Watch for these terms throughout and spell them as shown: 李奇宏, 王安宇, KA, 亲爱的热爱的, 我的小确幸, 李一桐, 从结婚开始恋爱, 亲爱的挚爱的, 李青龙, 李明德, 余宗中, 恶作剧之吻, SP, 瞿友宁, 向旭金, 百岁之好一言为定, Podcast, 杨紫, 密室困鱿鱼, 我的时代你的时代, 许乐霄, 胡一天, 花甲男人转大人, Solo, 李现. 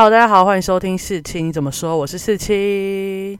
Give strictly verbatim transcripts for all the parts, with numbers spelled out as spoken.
Hello， 大家好，欢迎收听《四七你怎么说》，我是四七。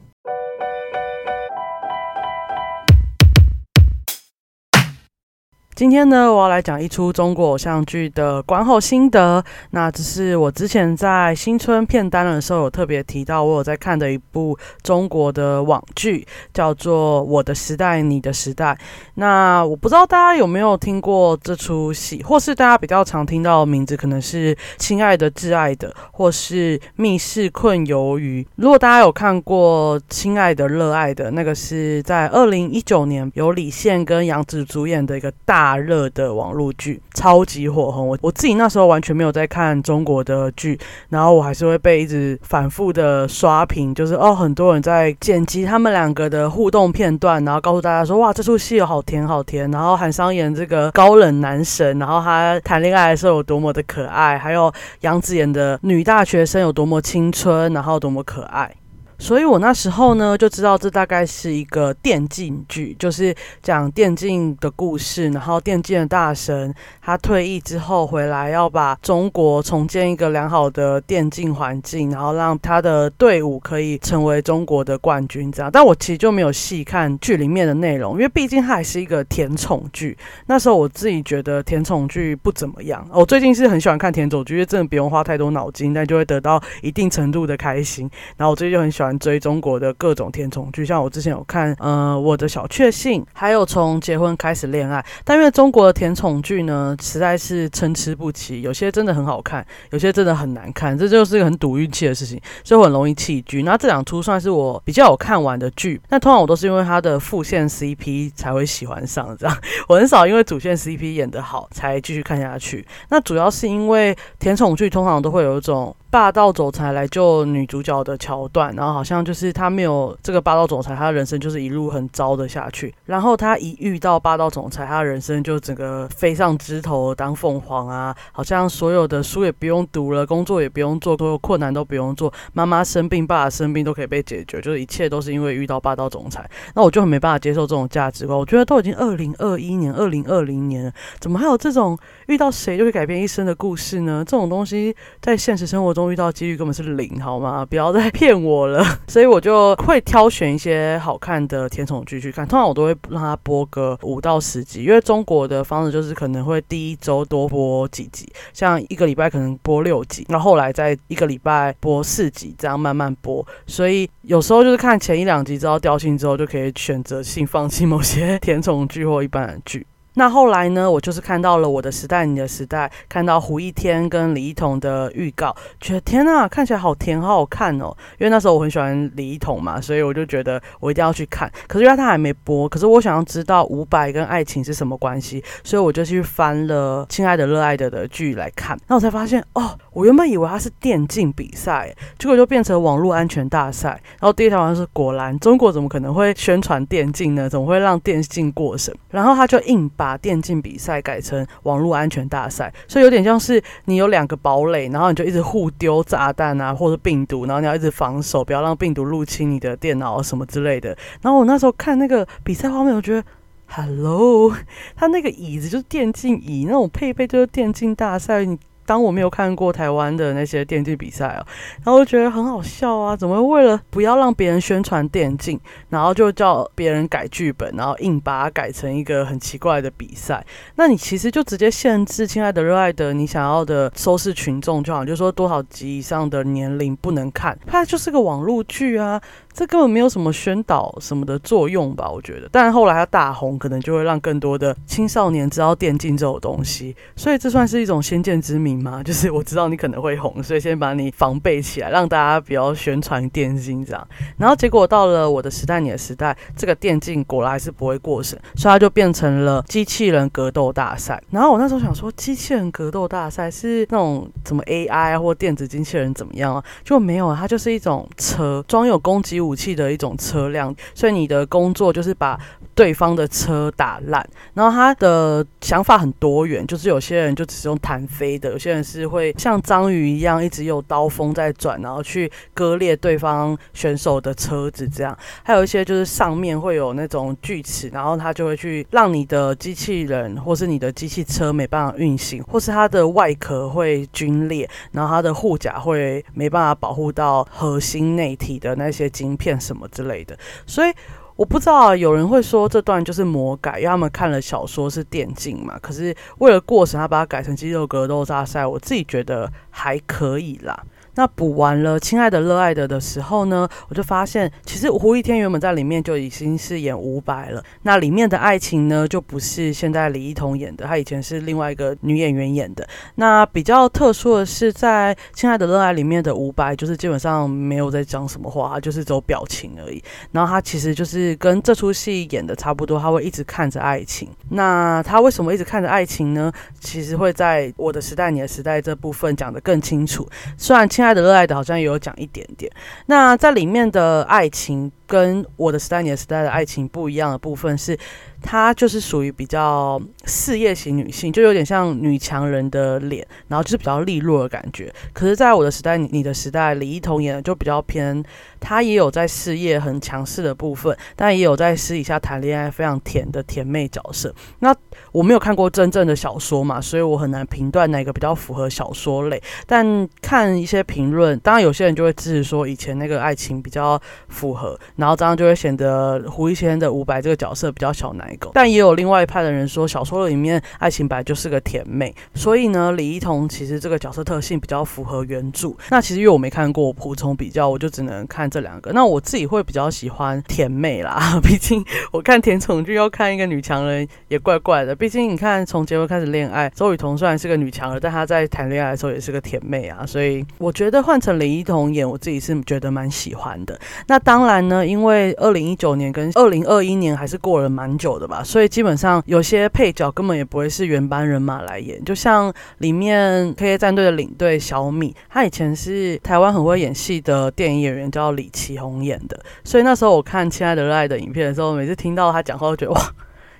今天呢，我要来讲一出中国偶像剧的观后心得。那这是我之前在新春片单的时候有特别提到，我有在看的一部中国的网剧，叫做《我的时代你的时代》。那我不知道大家有没有听过这出戏，或是大家比较常听到的名字可能是《亲爱的挚爱的》，或是《密室困鱿鱼》。如果大家有看过《亲爱的热爱的》，那个是在二零一九年由李现跟杨紫主演的一个大大热的网络剧，超级火红。我我自己那时候完全没有在看中国的剧，然后我还是会被一直反复的刷屏，就是哦，很多人在剪辑他们两个的互动片段，然后告诉大家说，哇，这出戏好甜好甜，然后韩商演这个高冷男神，然后他谈恋爱的时候有多么的可爱，还有杨紫演的女大学生有多么青春，然后多么可爱。所以我那时候呢就知道这大概是一个电竞剧，就是讲电竞的故事，然后电竞的大神他退役之后回来要把中国重建一个良好的电竞环境，然后让他的队伍可以成为中国的冠军这样。但我其实就没有细看剧里面的内容，因为毕竟它还是一个甜宠剧，那时候我自己觉得甜宠剧不怎么样。我、哦、最近是很喜欢看甜宠剧，因为真的不用花太多脑筋，但就会得到一定程度的开心。然后我最近就很喜欢追中国的各种甜宠剧，像我之前有看呃我的小确幸，还有从结婚开始恋爱。但因为中国的甜宠剧呢实在是参差不齐，有些真的很好看，有些真的很难看，这就是一个很赌运气的事情，所以我很容易弃剧。那这两出算是我比较有看完的剧，那通常我都是因为它的副线 C P 才会喜欢上这样，我很少因为主线 C P 演得好才继续看下去。那主要是因为甜宠剧通常都会有一种霸道总裁来救女主角的桥段，然后好像就是他没有这个霸道总裁，他的人生就是一路很糟的下去，然后他一遇到霸道总裁，他的人生就整个飞上枝头当凤凰啊，好像所有的书也不用读了，工作也不用做，所有困难都不用做，妈妈生病爸爸生病都可以被解决，就是一切都是因为遇到霸道总裁。那我就很没办法接受这种价值观，我觉得都已经二零二一年二零二零年了，怎么还有这种遇到谁就可以改变一生的故事呢？这种东西在现实生活中遇到几率根本是零，好吗？不要再骗我了。所以我就会挑选一些好看的甜宠剧去看，通常我都会让它播个五到十集，因为中国的方式就是可能会第一周多播几集，像一个礼拜可能播六集，然后后来再一个礼拜播四集，这样慢慢播。所以有时候就是看前一两集知道调性之后，就可以选择性放弃某些甜宠剧或一般的剧。那后来呢，我就是看到了《我的时代你的时代》，看到胡一天跟李一桐的预告，觉得天啊，看起来好甜好好看哦。因为那时候我很喜欢李一桐嘛，所以我就觉得我一定要去看。可是因为他还没播，可是我想要知道伍佰跟爱情是什么关系，所以我就去翻了《亲爱的热爱的》的剧来看。那我才发现哦，我原本以为它是电竞比赛，结果就变成网络安全大赛。然后第一条好像是果然中国怎么可能会宣传电竞呢？怎么会让电竞过审？然后他就硬把电竞比赛改成网络安全大赛，所以有点像是你有两个堡垒，然后你就一直互丢炸弹啊，或者病毒，然后你要一直防守，不要让病毒入侵你的电脑什么之类的。然后我那时候看那个比赛画面，我觉得，Hello， 他那个椅子就是电竞椅，那种配备就是电竞大赛。你当我没有看过台湾的那些电竞比赛啊，然后就觉得很好笑啊，怎么会为了不要让别人宣传电竞，然后就叫别人改剧本，然后硬把它改成一个很奇怪的比赛？那你其实就直接限制亲爱的热爱的你想要的收视群众就好，就说多少级以上的年龄不能看，它就是个网络剧啊，这根本没有什么宣导什么的作用吧，我觉得。但后来它大红，可能就会让更多的青少年知道电竞这种东西，所以这算是一种先见之明，就是我知道你可能会红，所以先把你防备起来，让大家不要宣传电竞这样。然后结果到了我的时代你的时代，这个电竞果然还是不会过审，所以它就变成了机器人格斗大赛。然后我那时候想说，机器人格斗大赛是那种什么 A I 或电子机器人怎么样啊？就没有，它就是一种车，装有攻击武器的一种车辆，所以你的工作就是把对方的车打烂。然后它的想法很多元，就是有些人就只是用弹飞的，有些些人是会像章鱼一样一直有刀锋在转，然后去割裂对方选手的车子这样。还有一些就是上面会有那种锯齿，然后它就会去让你的机器人或是你的机器车没办法运行，或是它的外壳会皲裂，然后它的护甲会没办法保护到核心内体的那些晶片什么之类的。所以我不知道啊，有人会说这段就是魔改，因为他们看了小说是电竞嘛，可是为了过程他把它改成肌肉格斗大赛，我自己觉得还可以啦。那补完了亲爱的热爱的的时候呢，我就发现其实胡一天原本在里面就已经是演伍佰了，那里面的爱情呢就不是现在李一桐演的，他以前是另外一个女演员演的。那比较特殊的是在亲爱的热爱里面的伍佰就是基本上没有在讲什么话，他就是只有表情而已，然后他其实就是跟这出戏演的差不多，他会一直看着爱情。那他为什么一直看着爱情呢？其实会在我的时代你的时代这部分讲得更清楚，虽然亲爱的热爱的好像也有讲一点点。那在里面的爱情跟我的时代你的时代的爱情不一样的部分是，她就是属于比较事业型女性，就有点像女强人的脸，然后就是比较利落的感觉。可是在我的时代你的时代李一桐演的就比较偏，她也有在事业很强势的部分，但也有在私底下谈恋爱非常甜的甜妹角色。那我没有看过真正的小说嘛，所以我很难评断哪个比较符合小说类，但看一些评论，当然有些人就会支持说以前那个爱情比较符合，然后这样就会显得胡一天的伍佰这个角色比较小奶狗。但也有另外一派的人说小说里面爱情本来就是个甜妹，所以呢李一桐其实这个角色特性比较符合原著。那其实因为我没看过，我补充比较，我就只能看这两个。那我自己会比较喜欢甜妹啦，毕竟我看甜宠剧要看一个女强人也怪怪的，毕竟你看从结婚开始恋爱，周雨彤虽然是个女强人，但她在谈恋爱的时候也是个甜妹啊，所以我觉得换成李一桐演我自己是觉得蛮喜欢的。那当然呢，因为二零一九年跟二零二一年还是过了蛮久的吧，所以基本上有些配角根本也不会是原班人马来演，就像里面 K A 战队的领队小米，他以前是台湾很会演戏的电影演员叫李奇宏演的，所以那时候我看亲爱的热爱的影片的时候，每次听到他讲话我觉得哇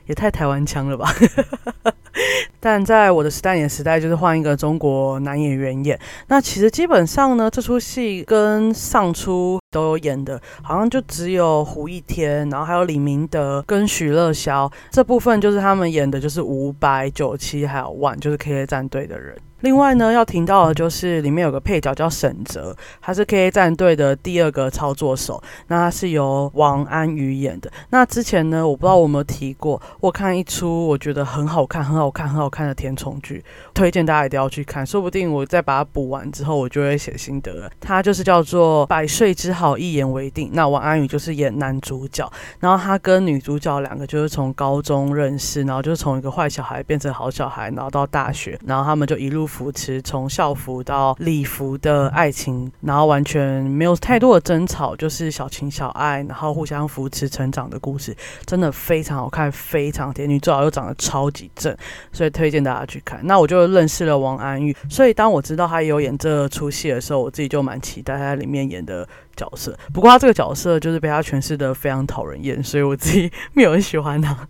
也太台湾腔了吧但在我的时代你的时代就是换一个中国男演员演。那其实基本上呢，这出戏跟上出都有演的好像就只有胡一天，然后还有李明德跟许乐霄，这部分就是他们演的就是伍佰、九七还有万，就是 K A 战队的人。另外呢，要听到的就是里面有个配角叫沈哲，他是 K A 战队的第二个操作手，那他是由王安宇演的。那之前呢，我不知道我有没有提过，我看一出我觉得很好看很好看很好看的甜宠剧，推荐大家一定要去看，说不定我再把它补完之后我就会写心得了。它就是叫做百岁之好一言为定，那王安宇就是演男主角，然后他跟女主角两个就是从高中认识，然后就是从一个坏小孩变成好小孩，然后到大学，然后他们就一路扶持从校服到礼服的爱情，然后完全没有太多的争吵，就是小情小爱，然后互相扶持成长的故事，真的非常好看，非常甜。女主角又长得超级正，所以推荐大家去看。那我就认识了王安宇，所以当我知道他也有演这出戏的时候，我自己就蛮期待他在里面演的角色。不过他这个角色就是被他诠释的非常讨人厌，所以我自己没有很喜欢他。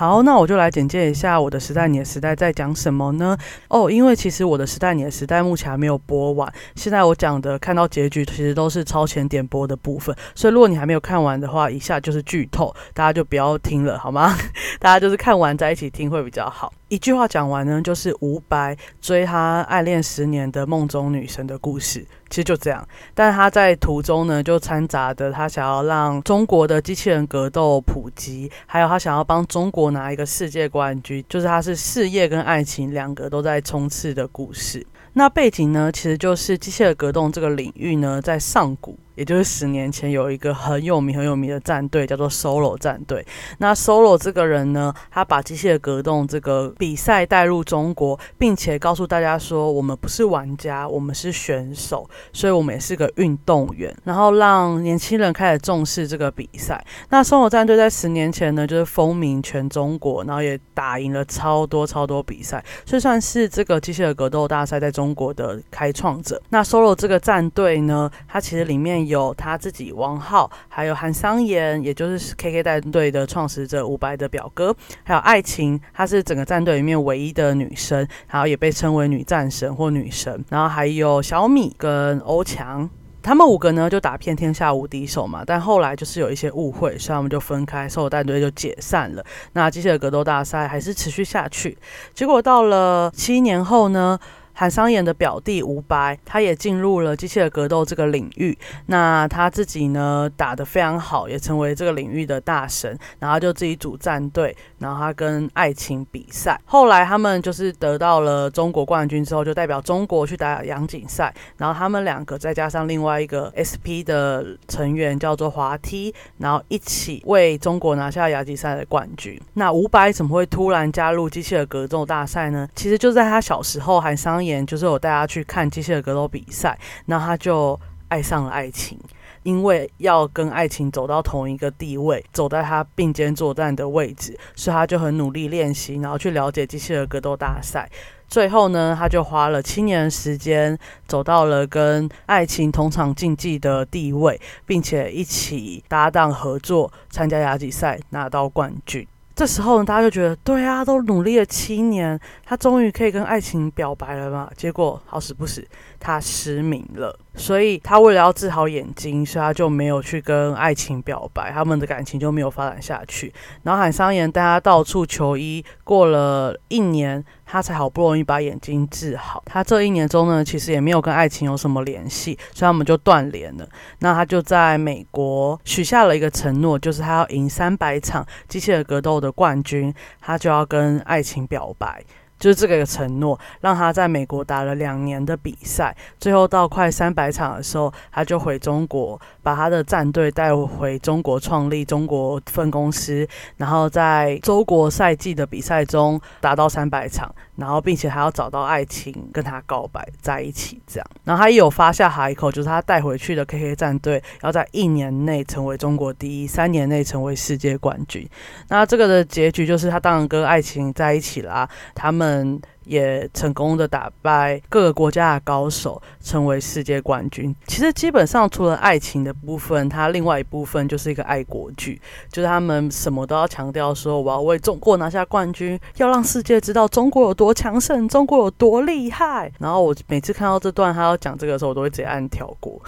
好，那我就来简介一下我的时代你的时代在讲什么呢？哦，因为其实我的时代你的时代目前还没有播完，现在我讲的看到结局其实都是超前点播的部分，所以如果你还没有看完的话，以下就是剧透，大家就不要听了好吗？大家就是看完在一起听会比较好。一句话讲完呢，就是伍佰追他爱恋十年的梦中女神的故事，其实就这样。但他在途中呢，就掺杂的他想要让中国的机器人格斗普及，还有他想要帮中国拿一个世界冠军，就是他是事业跟爱情两个都在冲刺的故事。那背景呢，其实就是机器人格斗这个领域呢，在上古，也就是十年前有一个很有名很有名的战队叫做 Solo 战队。那 Solo 这个人呢，他把机械格斗这个比赛带入中国，并且告诉大家说我们不是玩家，我们是选手，所以我们也是个运动员，然后让年轻人开始重视这个比赛。那 Solo 战队在十年前呢就是风靡全中国，然后也打赢了超多超多比赛，所以算是这个机械格斗大赛在中国的开创者。那 Solo 这个战队呢，他其实里面有他自己王浩，还有韩商言，也就是 K K 战队的创始者伍佰的表哥，还有艾晴，她是整个战队里面唯一的女生，然后也被称为女战神或女神，然后还有小米跟欧强。他们五个呢就打遍天下无敌手嘛，但后来就是有一些误会，所以他们就分开，所有战队就解散了。那机器人格斗大赛还是持续下去，结果到了七年后呢，韩商言的表弟伍佰他也进入了机器人格斗这个领域，那他自己呢打得非常好，也成为这个领域的大神，然后他就自己组战队，然后他跟艾晴比赛。后来他们就是得到了中国冠军之后，就代表中国去打亚锦赛，然后他们两个再加上另外一个 S P 的成员叫做滑梯，然后一起为中国拿下亚锦赛的冠军。那伍佰怎么会突然加入机器人格斗大赛呢？其实就在他小时候，韩商言就是有带他去看机器人格斗比赛，然后他就爱上了艾晴，因为要跟艾晴走到同一个地位，走在他并肩作战的位置，所以他就很努力练习，然后去了解机器人格斗大赛。最后呢，他就花了七年的时间走到了跟艾晴同场竞技的地位，并且一起搭档合作参加亚锦赛，拿到冠军。这时候大家就觉得，对啊，都努力了七年，他终于可以跟艾晴表白了嘛。结果好死不死，他失明了，所以他为了要治好眼睛，所以他就没有去跟艾晴表白，他们的感情就没有发展下去。然后韩商言带他到处求医，过了一年，他才好不容易把眼睛治好。他这一年中呢，其实也没有跟艾晴有什么联系，所以他们就断联了。那他就在美国许下了一个承诺，就是他要赢三百场机器人格斗的冠军，他就要跟艾晴表白，就是这个承诺让他在美国打了两年的比赛，最后到快三百场的时候，他就回中国，把他的战队带回中国，创立中国分公司，然后在周国赛季的比赛中达到三百场，然后并且还要找到艾晴跟他告白在一起这样。然后他也有发下海口，就是他带回去的 K K 战队要在一年内成为中国第一，三年内成为世界冠军。那这个的结局就是他当然跟艾晴在一起啦，他们也成功的打败各个国家的高手，成为世界冠军。其实基本上除了爱情的部分，它另外一部分就是一个爱国剧，就是他们什么都要强调说，我要为中国拿下冠军，要让世界知道中国有多强盛，中国有多厉害。然后我每次看到这段他要讲这个的时候，我都会直接按跳过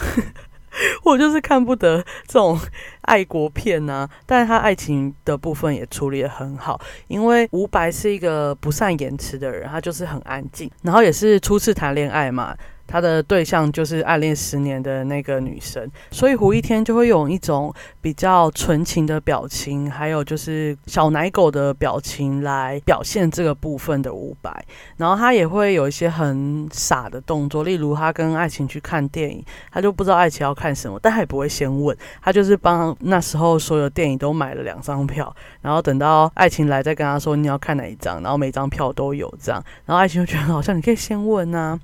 我就是看不得这种爱国片啊，但是他爱情的部分也处理得很好，因为伍佰是一个不善言辞的人，他就是很安静，然后也是初次谈恋爱嘛，他的对象就是暗恋十年的那个女生，所以胡一天就会用一种比较纯情的表情，还有就是小奶狗的表情来表现这个部分的伍佰。然后他也会有一些很傻的动作，例如他跟艾晴去看电影，他就不知道艾晴要看什么，但他也不会先问，他就是帮那时候所有电影都买了两张票，然后等到艾晴来再跟他说你要看哪一张，然后每张票都有这样。然后艾晴就觉得好像你可以先问啊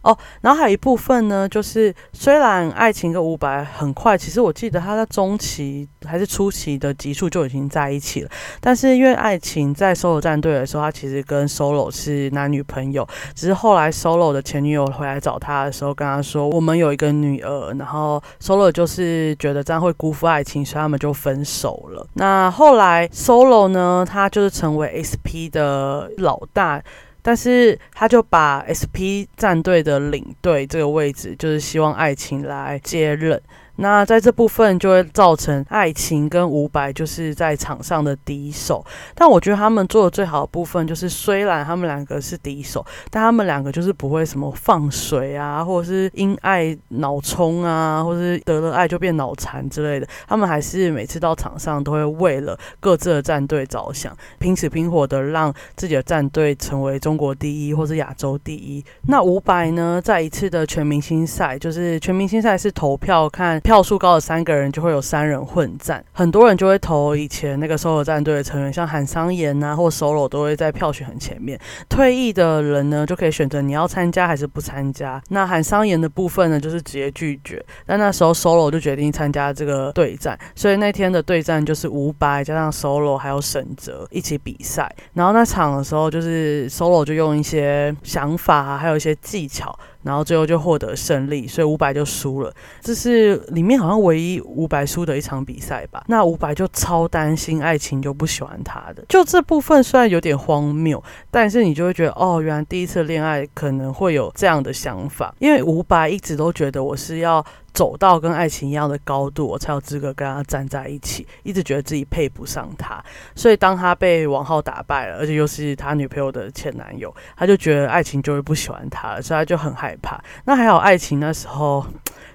哦，然后还有一部分呢，就是虽然艾晴跟伍佰很快，其实我记得他在中期还是初期的集数就已经在一起了，但是因为艾晴在 solo 战队的时候，他其实跟 solo 是男女朋友，只是后来 solo 的前女友回来找他的时候，跟他说我们有一个女儿，然后 solo 就是觉得这样会辜负艾晴，所以他们就分手了。那后来 solo 呢，他就是成为 S P 的老大。但是他就把 S P 战队的领队这个位置，就是希望艾晴来接任。那在这部分就会造成艾晴跟伍佰就是在场上的敌手，但我觉得他们做的最好的部分就是，虽然他们两个是敌手，但他们两个就是不会什么放水啊，或者是因爱脑冲啊，或者是得了爱就变脑残之类的，他们还是每次到场上都会为了各自的战队着想，拼死拼活的让自己的战队成为中国第一或是亚洲第一。那伍佰呢，在一次的全明星赛，就是全明星赛是投票看票数高的三个人就会有三人混战，很多人就会投以前那个 solo 战队的成员，像韩商言啊或 solo 都会在票选很前面。退役的人呢就可以选择你要参加还是不参加，那韩商言的部分呢就是直接拒绝，但那时候 solo 就决定参加这个对战，所以那天的对战就是伍佰加上 solo 还有沈哲一起比赛。然后那场的时候就是 solo 就用一些想法、啊、还有一些技巧，然后最后就获得胜利，所以伍佰就输了。这是里面好像唯一伍佰输的一场比赛吧。那伍佰就超担心爱情就不喜欢他的，就这部分虽然有点荒谬，但是你就会觉得哦，原来第一次恋爱可能会有这样的想法。因为伍佰一直都觉得我是要走到跟爱情一样的高度，我才有资格跟他站在一起，一直觉得自己配不上他。所以当他被王浩打败了，而且又是他女朋友的前男友，他就觉得爱情就会不喜欢他了，所以他就很害怕。那还好爱情那时候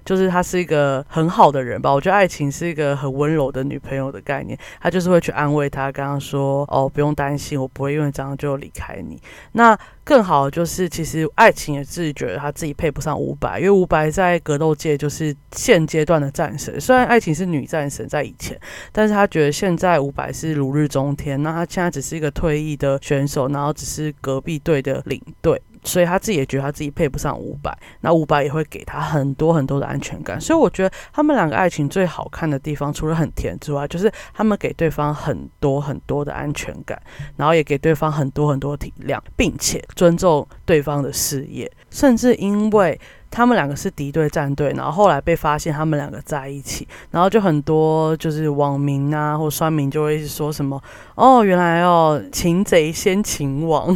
就是他是一个很好的人吧，我觉得爱情是一个很温柔的女朋友的概念，他就是会去安慰他，跟他说哦不用担心，我不会因为这样就离开你。那更好的就是其实爱情也自己觉得他自己配不上伍佰，因为伍佰在格斗界就是现阶段的战神，虽然爱情是女战神在以前，但是他觉得现在伍佰是如日中天，那他现在只是一个退役的选手，然后只是隔壁队的领队，所以他自己也觉得他自己配不上伍佰，那伍佰也会给他很多很多的安全感。所以我觉得他们两个爱情最好看的地方，除了很甜之外，就是他们给对方很多很多的安全感，然后也给对方很多很多体谅，并且尊重对方的事业。甚至因为他们两个是敌对战队，然后后来被发现他们两个在一起，然后就很多就是网民啊或酸民就会说什么哦原来哦擒贼先擒王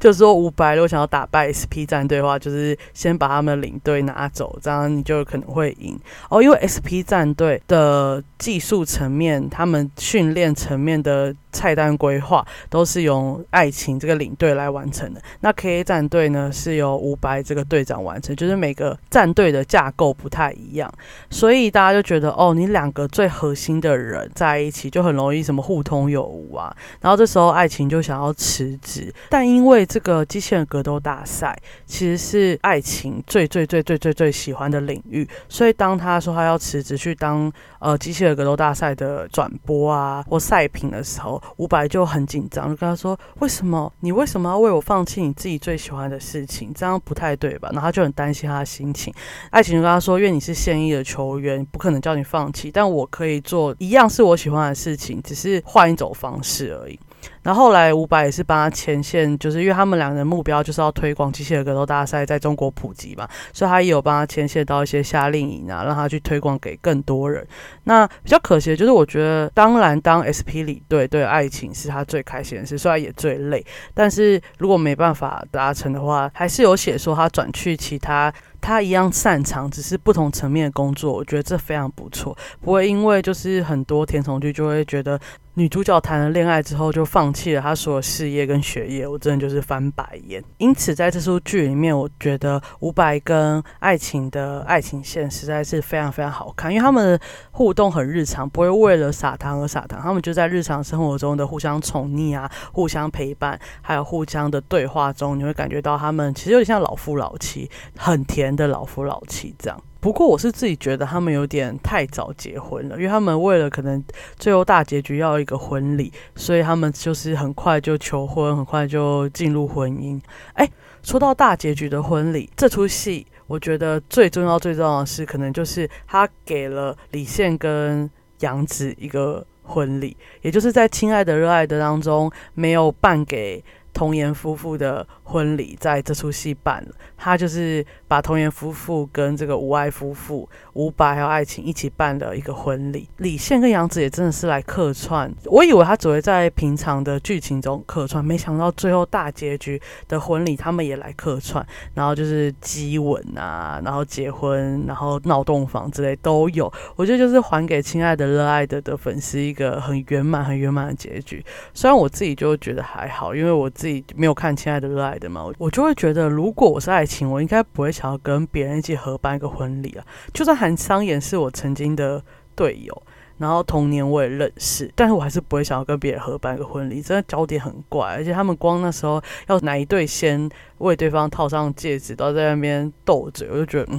就是说伍佰如果想要打败 S P 战队的话，就是先把他们领队拿走，这样你就可能会赢哦。因为 S P 战队的技术层面，他们训练层面的菜单规划都是由爱情这个领队来完成的，那 K A 战队呢是由伍佰这个队长完成，就是每个战队的架构不太一样，所以大家就觉得哦你两个最核心的人在一起就很容易什么互通有无啊。然后这时候爱情就想要辞职，但因为这个机器人格斗大赛其实是爱情最最最最最最喜欢的领域，所以当他说他要辞职去当呃机器人格斗大赛的转播啊或赛评的时候，伍佰就很紧张，就跟他说为什么你为什么要为我放弃你自己最喜欢的事情，这样不太对吧。然后他就很担心他的心情，爱情就跟他说因为你是现役的球员，不可能叫你放弃，但我可以做一样是我喜欢的事情，只是换一种方式而已。然后后来伍佰也是帮他牵线，就是因为他们两个的目标就是要推广机器人格斗大赛在中国普及嘛，所以他也有帮他牵线到一些夏令营啊，让他去推广给更多人。那比较可惜的就是我觉得当然当 S P 领队对爱情是他最开心的事，虽然也最累，但是如果没办法达成的话，还是有写说他转去其他他一样擅长只是不同层面的工作，我觉得这非常不错，不会因为就是很多甜宠剧就会觉得女主角谈了恋爱之后就放弃了她所有事业跟学业，我真的就是翻白眼。因此在这出剧里面，我觉得伍佰跟爱情的爱情线实在是非常非常好看，因为他们互动很日常，不会为了撒糖而撒糖，他们就在日常生活中的互相宠溺啊互相陪伴还有互相的对话中，你会感觉到他们其实有点像老夫老妻，很甜的老夫老妻这样。不过我是自己觉得他们有点太早结婚了，因为他们为了可能最后大结局要一个婚礼，所以他们就是很快就求婚，很快就进入婚姻。哎，说到大结局的婚礼，这出戏我觉得最重要最重要的是可能就是他给了李现跟杨紫一个婚礼，也就是在亲爱的热爱的当中没有办给童颜夫妇的婚礼，在这出戏办了，他就是把童颜夫妇跟这个伍佰夫妇、伍佰还有爱情一起办了一个婚礼。李现跟杨紫也真的是来客串，我以为他只会在平常的剧情中客串，没想到最后大结局的婚礼他们也来客串，然后就是激吻啊，然后结婚，然后闹洞房之类都有。我觉得就是还给亲爱的热爱的的粉丝一个很圆满很圆满的结局。虽然我自己就觉得还好，因为我自己没有看亲爱的热爱的嘛，我就会觉得如果我是爱情，我应该不会想要跟别人一起合办一个婚礼啊。就算韩商言是我曾经的队友，然后童年我也认识，但是我还是不会想要跟别人合办一个婚礼，真的焦点很怪。而且他们光那时候要哪一对先为对方套上戒指，都在那边斗嘴，我就觉得、嗯、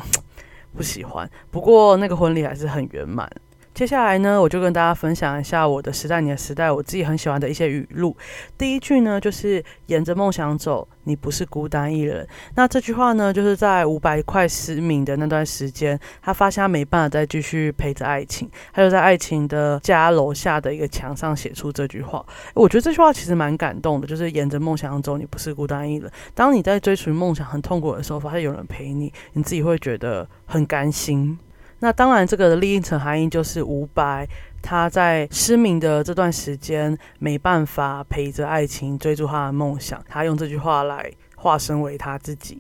不喜欢。不过那个婚礼还是很圆满。接下来呢，我就跟大家分享一下我的时代你的时代我自己很喜欢的一些语录。第一句呢，就是沿着梦想走，你不是孤单一人。那这句话呢，就是在伍佰快失明的那段时间，他发现他没办法再继续陪着爱情，他就在爱情的家楼下的一个墙上写出这句话。我觉得这句话其实蛮感动的，就是沿着梦想走，你不是孤单一人。当你在追寻梦想很痛苦的时候，发现有人陪你，你自己会觉得很甘心。那当然，这个的另一层含义就是伍佰他在失明的这段时间没办法陪着爱情追逐他的梦想，他用这句话来化身为他自己。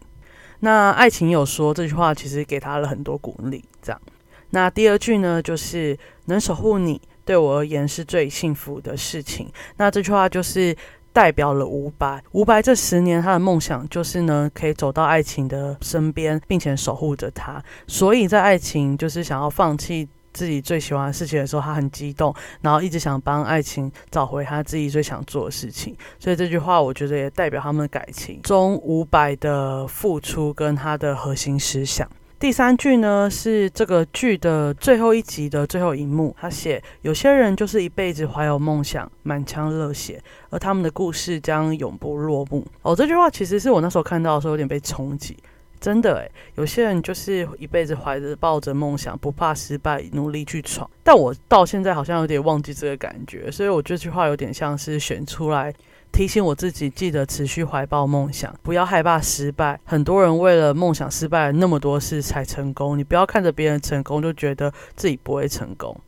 那爱情有说这句话其实给他了很多鼓励，这样。那第二句呢，就是能守护你，对我而言是最幸福的事情。那这句话就是代表了伍佰，伍佰这十年他的梦想就是呢，可以走到爱情的身边，并且守护着他。所以在爱情就是想要放弃自己最喜欢的事情的时候，他很激动，然后一直想帮爱情找回他自己最想做的事情。所以这句话我觉得也代表他们的感情中伍佰的付出跟他的核心思想。第三句呢，是这个剧的最后一集的最后一幕，他写有些人就是一辈子怀有梦想，满腔热血，而他们的故事将永不落幕。哦，这句话其实是我那时候看到的时候有点被冲击，真的耶，有些人就是一辈子怀着抱着梦想，不怕失败，努力去闯。但我到现在好像有点忘记这个感觉，所以我这句话有点像是选出来提醒我自己，记得持续怀抱梦想，不要害怕失败。很多人为了梦想失败了那么多事才成功，你不要看着别人成功就觉得自己不会成功。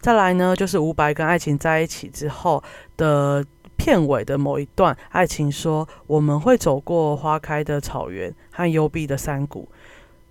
再来呢，就是伍佰跟爱情在一起之后的片尾的某一段，爱情说我们会走过花开的草原和幽闭的山谷，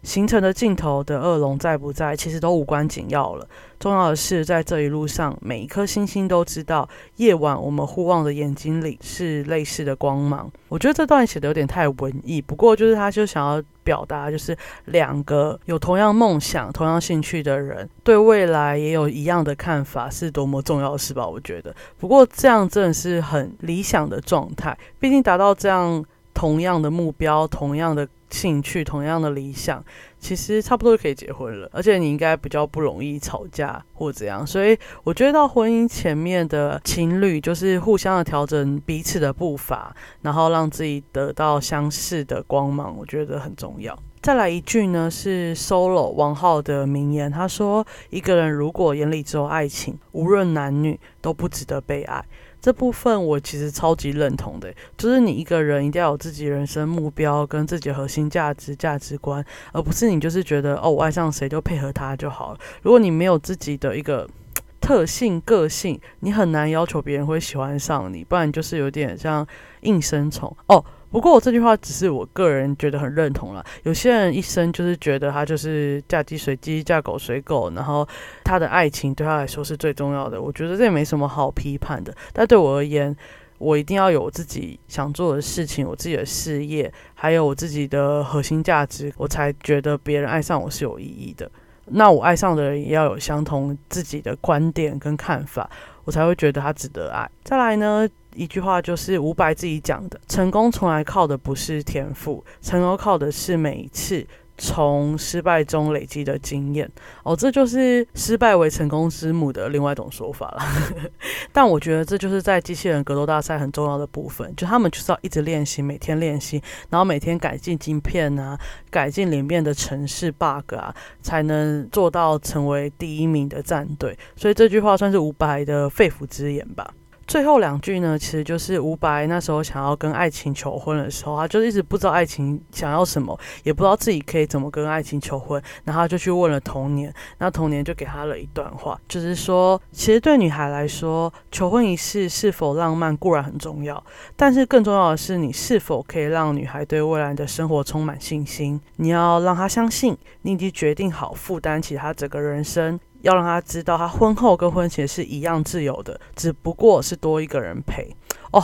行程的尽头的恶龙在不在其实都无关紧要了，重要的是在这一路上每一颗星星都知道，夜晚我们互望的眼睛里是类似的光芒。我觉得这段写的有点太文艺，不过就是他就想要表达，就是两个有同样梦想同样兴趣的人对未来也有一样的看法是多么重要的事吧，我觉得。不过这样真的是很理想的状态，毕竟达到这样同样的目标同样的兴趣同样的理想，其实差不多就可以结婚了，而且你应该比较不容易吵架或怎样。所以我觉得到婚姻前面的情侣就是互相的调整彼此的步伐，然后让自己得到相似的光芒，我觉得很重要。再来一句呢，是 Solo 王浩的名言，他说一个人如果眼里只有爱情，无论男女都不值得被爱。这部分我其实超级认同的，就是你一个人一定要有自己人生目标跟自己的核心价值价值观，而不是你就是觉得哦我爱上谁就配合他就好了。如果你没有自己的一个特性个性，你很难要求别人会喜欢上你，不然就是有点像应声虫哦。不过我这句话只是我个人觉得很认同啦，有些人一生就是觉得他就是嫁鸡随鸡嫁狗随狗，然后他的爱情对他来说是最重要的，我觉得这也没什么好批判的。但对我而言，我一定要有我自己想做的事情，我自己的事业，还有我自己的核心价值，我才觉得别人爱上我是有意义的。那我爱上的人也要有相同自己的观点跟看法，我才会觉得他值得爱。再来呢，一句话就是伍佰自己讲的，成功从来靠的不是天赋，成功靠的是每一次从失败中累积的经验。哦，这就是失败为成功之母的另外一种说法啦但我觉得这就是在机器人格斗大赛很重要的部分，就他们就是要一直练习，每天练习，然后每天改进晶片啊，改进里面的程式 bug 啊，才能做到成为第一名的战队。所以这句话算是伍佰的肺腑之言吧。最后两句呢，其实就是伍佰那时候想要跟爱情求婚的时候，他就一直不知道爱情想要什么，也不知道自己可以怎么跟爱情求婚，然后他就去问了童年，那童年就给他了一段话，就是说其实对女孩来说，求婚仪式是否浪漫固然很重要，但是更重要的是你是否可以让女孩对未来的生活充满信心，你要让她相信你已经决定好负担起她整个人生，要让他知道他婚后跟婚前是一样自由的，只不过是多一个人陪。哦，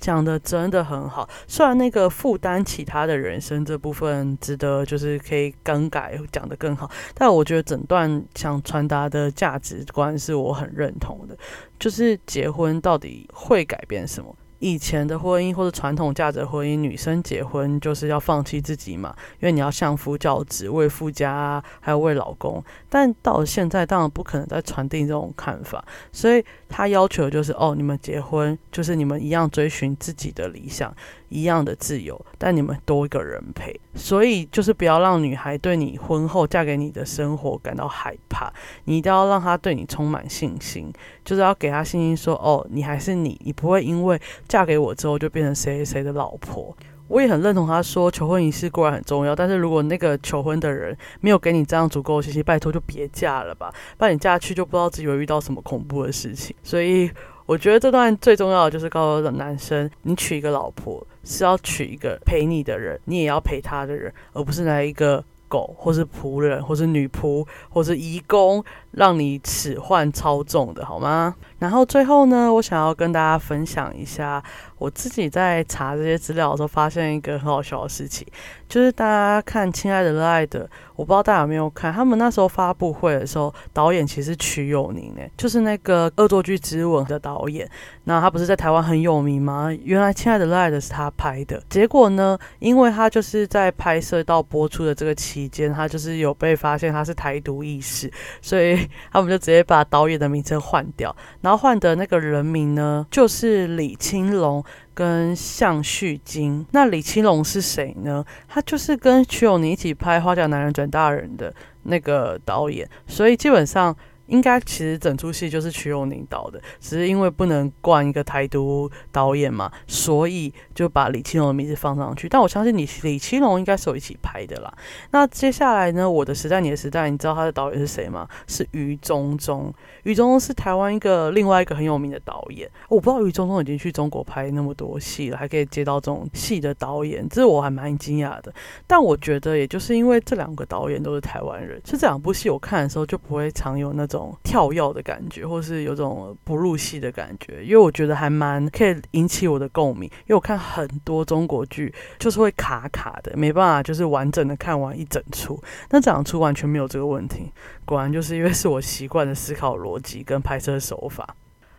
讲的真的很好，虽然那个负担起他的人生这部分值得就是可以更改讲得更好，但我觉得整段想传达的价值观是我很认同的，就是结婚到底会改变什么。以前的婚姻或者传统价值的婚姻，女生结婚就是要放弃自己嘛，因为你要相夫教子，为夫家、啊、还有为老公。但到了现在当然不可能再传递这种看法，所以他要求的就是哦，你们结婚就是你们一样追寻自己的理想，一样的自由，但你们多一个人陪。所以就是不要让女孩对你婚后嫁给你的生活感到害怕，你一定要让她对你充满信心，就是要给她信心说哦，你还是你，你不会因为嫁给我之后就变成谁谁的老婆。我也很认同他说求婚仪式固然很重要，但是如果那个求婚的人没有给你这样足够的信息，拜托就别嫁了吧，不然你嫁去就不知道自己会遇到什么恐怖的事情。所以我觉得这段最重要的就是告诉男生，你娶一个老婆是要娶一个陪你的人，你也要陪他的人，而不是来一个狗或是仆人或是女仆或是移工让你使唤操纵的，好吗？然后最后呢，我想要跟大家分享一下我自己在查这些资料的时候发现一个很好笑的事情，就是大家看亲爱的热爱的，我不知道大家有没有看他们那时候发布会的时候，导演其实是瞿友宁、欸、就是那个恶作剧之吻的导演，那他不是在台湾很有名吗？原来亲爱的热爱的是他拍的。结果呢，因为他就是在拍摄到播出的这个期间，他就是有被发现他是台独意识，所以他们就直接把导演的名称换掉，然后换的那个人名呢就是李青龙跟向旭金。那李青龙是谁呢？他就是跟瞿友宁一起拍《花甲男人转大人》的那个导演，所以基本上应该其实整出戏就是瞿友宁导的，只是因为不能冠一个台独导演嘛，所以就把李青龙的名字放上去。但我相信 李, 李青龙应该是有一起拍的啦。那接下来呢，我的时代你的时代，你知道他的导演是谁吗？是余宗中。余宗中是台湾一个另外一个很有名的导演，我不知道余宗中已经去中国拍那么多戏了，还可以接到这种戏的导演，这我还蛮惊讶的。但我觉得也就是因为这两个导演都是台湾人，就这两部戏我看的时候就不会常有那种跳跃的感觉，或是有种不入戏的感觉，因为我觉得还蛮可以引起我的共鸣。因为我看很多中国剧就是会卡卡的，没办法就是完整的看完一整出，那这两出完全没有这个问题，果然就是因为是我习惯的思考逻辑跟拍摄手法。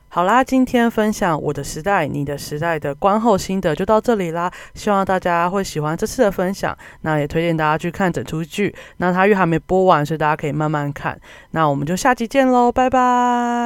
好啦，今天分享我的时代你的时代的观后心得就到这里啦，希望大家会喜欢这次的分享，那也推荐大家去看整出剧，那它又还没播完，所以大家可以慢慢看。那我们就下集见咯，拜拜。